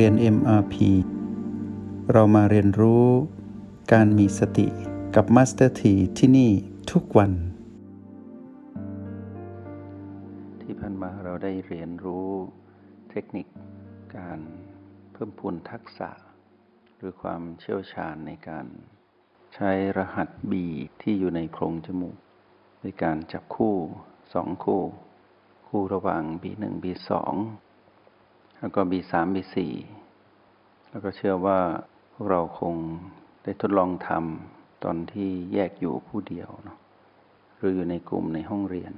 เรียน MRP เรามาเรียนรู้การมีสติกับ Master T ที่นี่ทุกวันที่ผ่านมาเราได้เรียนรู้เทคนิคการเพิ่มพูนทักษะหรือความเชี่ยวชาญในการใช้รหัส B ที่อยู่ในโพรงจมูกโดยการจับคู่2คู่ระหว่าง B1 B2 แล้วก็ B3 B4 แล้วก็เชื่อว่าพวกเราคงได้ทดลองทำตอนที่แยกอยู่ผู้เดียวเนาะหรืออยู่ในกลุ่มในห้องเรียน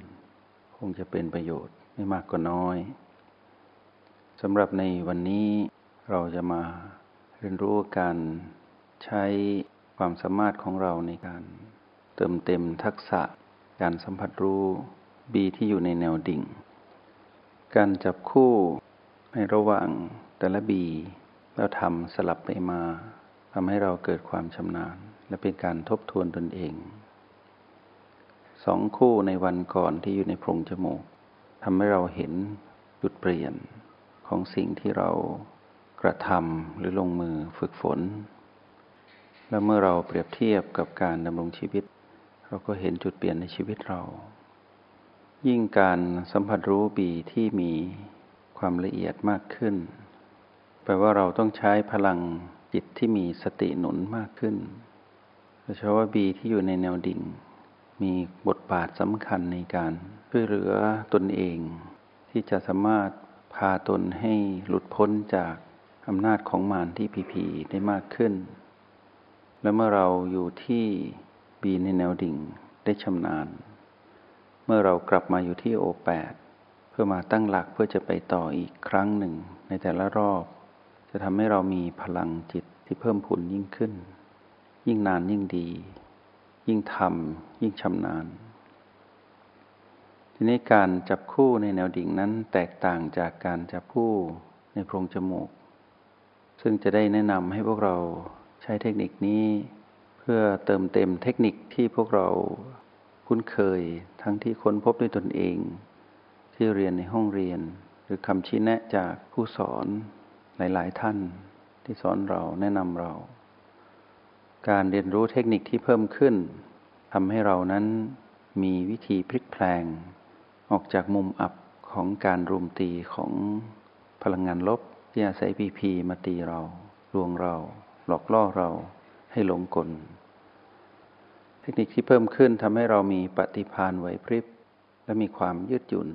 คงจะเป็นประโยชน์ไม่มากก็น้อยสำหรับในวันนี้เราจะมาเรียนรู้การใช้ความสามารถของเราในการเติมเต็มทักษะการสัมผัสรู้ B ที่อยู่ในแนวดิ่งการจับคู่ในระหว่างแต่ละ B แล้วทำสลับไปมาทำให้เราเกิดความชำนาญและเป็นการทบทวนตนเอง2คู่ในวันก่อนที่อยู่ในโพรงจมูกทำให้เราเห็นจุดเปลี่ยนของสิ่งที่เรากระทำหรือลงมือฝึกฝนและเมื่อเราเปรียบเทียบกับการดำรงชีวิตเราก็เห็นจุดเปลี่ยนในชีวิตเรายิ่งการสัมผัสรู้บีที่มีความละเอียดมากขึ้นแปลว่าเราต้องใช้พลังจิตที่มีสติหนุนมากขึ้นโดยเฉพาะบีที่อยู่ในแนวดิ่งมีบทบาทสำคัญในการช่วยเหลือตนเองที่จะสามารถพาตนให้หลุดพ้นจากอำนาจของมารที่ผีๆได้มากขึ้นและเมื่อเราอยู่ที่บีในแนวดิ่งได้ชำนาญเมื่อเรากลับมาอยู่ที่โอ8เพื่อมาตั้งหลักเพื่อจะไปต่ออีกครั้งหนึ่งในแต่ละรอบจะทำให้เรามีพลังจิตที่เพิ่มพูนยิ่งขึ้นยิ่งนานยิ่งดียิ่งทำยิ่งชำนาญทีนี้การจับคู่ในแนวดิ่งนั้นแตกต่างจากการจับคู่ในโพรงจมูกซึ่งจะได้แนะนำให้พวกเราใช้เทคนิคนี้เพื่อเติมเต็มเทคนิคที่พวกเราคุ้นเคยทั้งที่ค้นพบด้วยตนเองที่เรียนในห้องเรียนหรือคำชี้แนะจากผู้สอนหลายๆท่านที่สอนเราแนะนำเราการเรียนรู้เทคนิคที่เพิ่มขึ้นทำให้เรานั้นมีวิธีพลิกแพลงออกจากมุมอับของการรุมตีของพลังงานลบที่อาศัย PP มาตีเราลวงเราหลอกล่อเราให้หลงกลเทคนิคที่เพิ่มขึ้นทำให้เรามีปฏิภาณไหวพริบและมีความยืดหยุ่น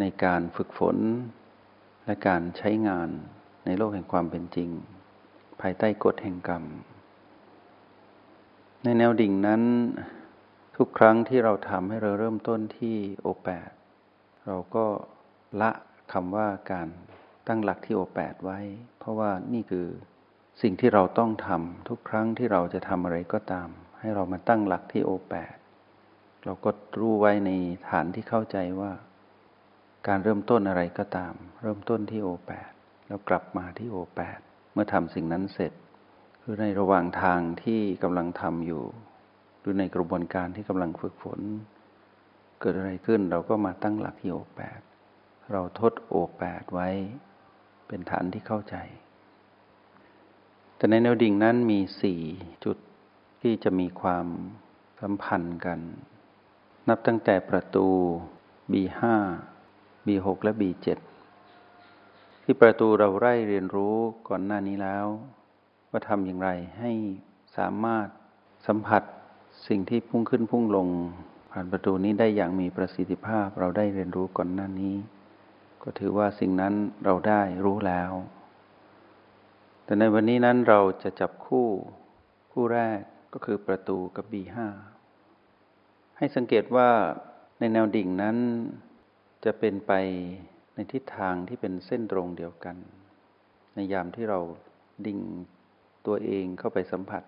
ในการฝึกฝนและการใช้งานในโลกแห่งความเป็นจริงภายใต้กฎแห่งกรรมในแนวดิ่งนั้นทุกครั้งที่เราทำให้เราเริ่มต้นที่โอ8เราก็ละคำว่าการตั้งหลักที่โอ8ไว้เพราะว่านี่คือสิ่งที่เราต้องทำทุกครั้งที่เราจะทำอะไรก็ตามให้เรามาตั้งหลักที่โอ8เราก็รู้ไว้ในฐานที่เข้าใจว่าการเริ่มต้นอะไรก็ตามเริ่มต้นที่โอ8แล้วกลับมาที่โอ8เมื่อทำสิ่งนั้นเสร็จหรือในระหว่างทางที่กำลังทำอยู่หรือในกระบวนการที่กำลังฝึกฝนเกิดอะไรขึ้นเราก็มาตั้งหลักที่โอ8เราทดโอ8ไว้เป็นฐานที่เข้าใจแต่ในแนวดิ่งนั้นมี4จุดที่จะมีความสัมพันธ์กันนับตั้งแต่ประตู B5 B6 และ B7 ที่ประตูเราไล่เรียนรู้ก่อนหน้านี้แล้วว่าทำอย่างไรให้สามารถสัมผัสสิ่งที่พุ่งขึ้นพุ่งลงผ่านประตูนี้ได้อย่างมีประสิทธิภาพเราได้เรียนรู้ก่อนหน้านี้ก็ถือว่าสิ่งนั้นเราได้รู้แล้วแต่ในวันนี้นั้นเราจะจับคู่แรกก็คือประตูกับ B5 ให้สังเกตว่าในแนวดิ่งนั้นจะเป็นไปในทิศทางที่เป็นเส้นตรงเดียวกันในยามที่เราดิ่งตัวเองเข้าไปสัมผัส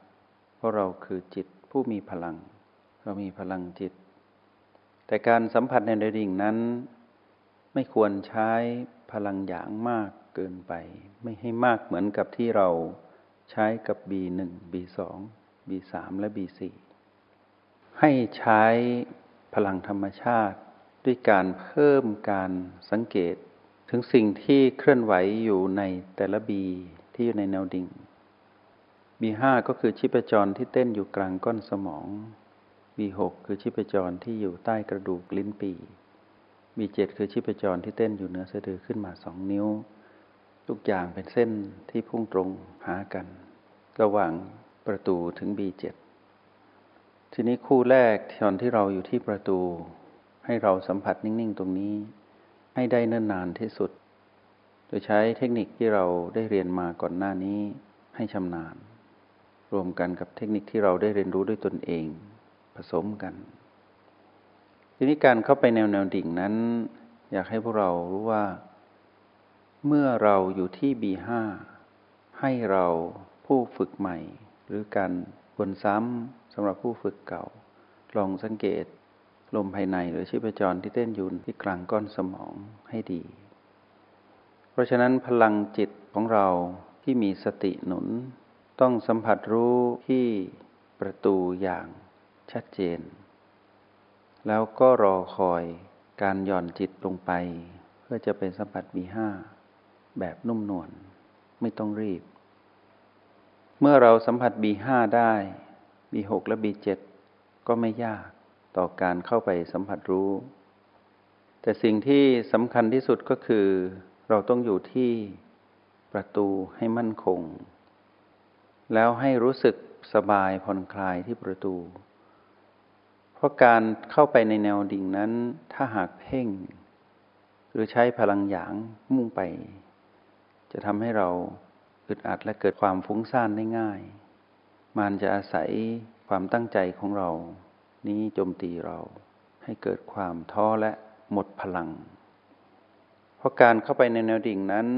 เพราะเราคือจิตผู้มีพลังเรามีพลังจิตแต่การสัมผัสในแนวดิ่งนั้นไม่ควรใช้พลังหยางมากเกินไปไม่ให้มากเหมือนกับที่เราใช้กับ B1 B2 B3 และ B4 ให้ใช้พลังธรรมชาติด้วยการเพิ่มการสังเกต ถึงสิ่งที่เคลื่อนไหวอยู่ในแต่ละบีที่อยู่ในแนวดิ่งบี5ก็คือชีพจรที่เต้นอยู่กลางก้อนสมองบี6คือชีพจรที่อยู่ใต้กระดูกลิ้นปี่บี7คือชีพจรที่เต้นอยู่เหนือสะดือขึ้นมา2นิ้วทุกอย่างเป็นเส้นที่พุ่งตรงหากันระหว่างประตูถึงบี7ทีนี้คู่แรกตอนที่เราอยู่ที่ประตูให้เราสัมผัสนิ่งๆตรงนี้ให้ได้เนิ่นนานที่สุดโดยใช้เทคนิคที่เราได้เรียนมาก่อนหน้านี้ให้ชำนาญรวมกันกับเทคนิคที่เราได้เรียนรู้ด้วยตนเองผสมกันทีนี้การเข้าไปแนวดิ่งนั้นอยากให้พวกเรารู้ว่าเมื่อเราอยู่ที่ B5 ให้เราผู้ฝึกใหม่หรือการวนซ้ำสำหรับผู้ฝึกเก่าลองสังเกตลมภายในหรือชีพจรที่เต้นอยู่ที่กลางก้อนสมองให้ดีเพราะฉะนั้นพลังจิตของเราที่มีสติหนุนต้องสัมผัสรู้ที่ประตูอย่างชัดเจนแล้วก็รอคอยการหย่อนจิตลงไปเพื่อจะเป็นสัมผัส B5 แบบนุ่มนวลไม่ต้องรีบเมื่อเราสัมผัส B5 ได้ B6 และ B7 ก็ไม่ยากต่อการเข้าไปสัมผัสรู้แต่สิ่งที่สำคัญที่สุดก็คือเราต้องอยู่ที่ประตูให้มั่นคงแล้วให้รู้สึกสบายผ่อนคลายที่ประตูเพราะการเข้าไปในแนวดิ่งนั้นถ้าหากเพ่งหรือใช้พลังหยางมุ่งไปจะทำให้เราอึดอัดและเกิดความฟุ้งซ่านได้ง่ายมันจะอาศัยความตั้งใจของเรานี้โจมตีเราให้เกิดความท้อและหมดพลังเพราะการเข้าไปในแนวดิ่งนั้น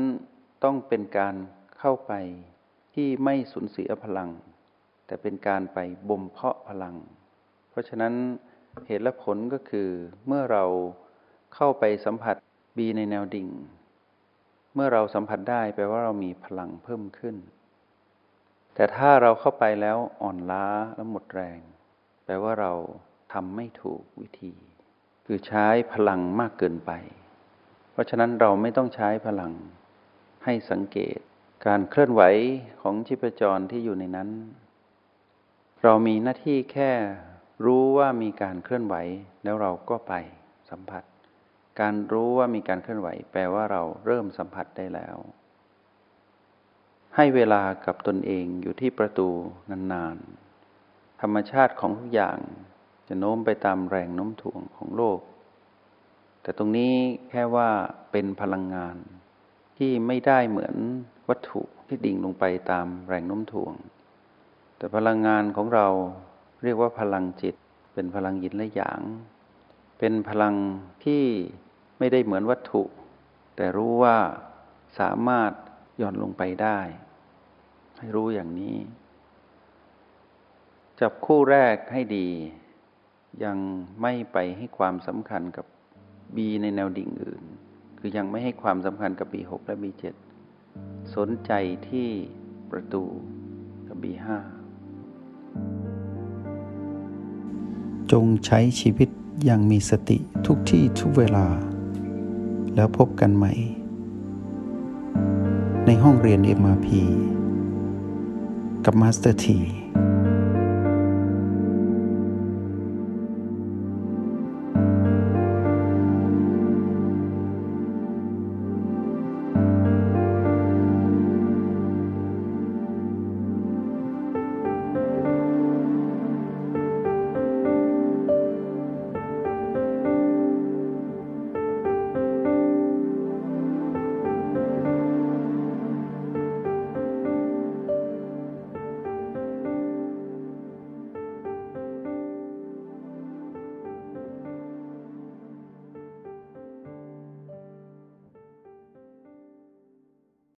ต้องเป็นการเข้าไปที่ไม่สูญเสียพลังแต่เป็นการไปบ่มเพาะพลังเพราะฉะนั้นเหตุและผลก็คือเมื่อเราเข้าไปสัมผัส B ในแนวดิ่งเมื่อเราสัมผัสได้แปลว่าเรามีพลังเพิ่มขึ้นแต่ถ้าเราเข้าไปแล้วอ่อนล้าและหมดแรงแปลว่าเราทำไม่ถูกวิธีคือใช้พลังมากเกินไปเพราะฉะนั้นเราไม่ต้องใช้พลังให้สังเกตการเคลื่อนไหวของชีพจรที่อยู่ในนั้นเรามีหน้าที่แค่รู้ว่ามีการเคลื่อนไหวแล้วเราก็ไปสัมผัสการรู้ว่ามีการเคลื่อนไหวแปลว่าเราเริ่มสัมผัสได้แล้วให้เวลากับตนเองอยู่ที่ประตูนานๆธรรมชาติของทุกอย่างจะโน้มไปตามแรงโน้มถ่วงของโลกแต่ตรงนี้แค่ว่าเป็นพลังงานที่ไม่ได้เหมือนวัตถุที่ดิ่งลงไปตามแรงโน้มถ่วงแต่พลังงานของเราเรียกว่าพลังจิตเป็นพลังยินและหยางเป็นพลังที่ไม่ได้เหมือนวัตถุแต่รู้ว่าสามารถหย่อนลงไปได้ให้รู้อย่างนี้จับคู่แรกให้ดียังไม่ไปให้ความสำคัญกับ B ในแนวดิ่งอื่นคือยังไม่ให้ความสำคัญกับ B6 และ B7 สนใจที่ประตูกับ B5 จงใช้ชีวิตยังมีสติทุกที่ทุกเวลาแล้วพบกันใหม่ในห้องเรียน MRP กับ Master T